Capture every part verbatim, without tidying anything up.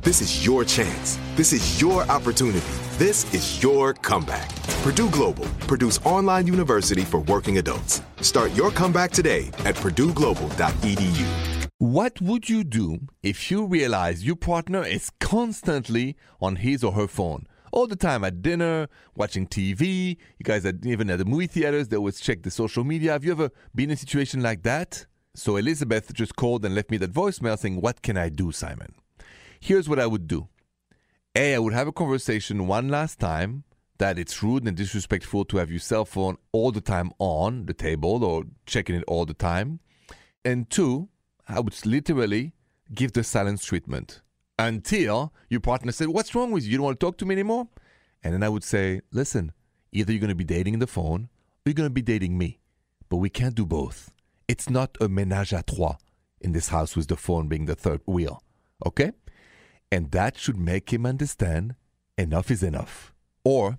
This is your chance. This is your opportunity. This is your comeback. Purdue Global, Purdue's online university for working adults. Start your comeback today at purdue global dot e d u. What would you do if you realize your partner is constantly on his or her phone? All the time at dinner, watching T V, you guys are even at the movie theaters, they always check the social media. Have you ever been in a situation like that? So Elizabeth just called and left me that voicemail saying, what can I do, Simon? Here's what I would do. A, I would have a conversation one last time that it's rude and disrespectful to have your cell phone all the time on the table or checking it all the time. And two, I would literally give the silence treatment until your partner said, what's wrong with you? You don't want to talk to me anymore? And then I would say, listen, either you're going to be dating the phone or you're going to be dating me. But we can't do both. It's not a ménage à trois in this house with the phone being the third wheel. Okay? And that should make him understand enough is enough. Or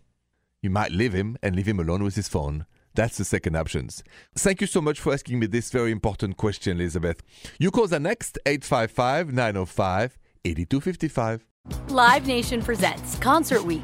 you might leave him and leave him alone with his phone. That's the second options. Thank you so much for asking me this very important question, Elizabeth. You call the next eight five five, nine zero five, eight two five five. Live Nation presents Concert Week.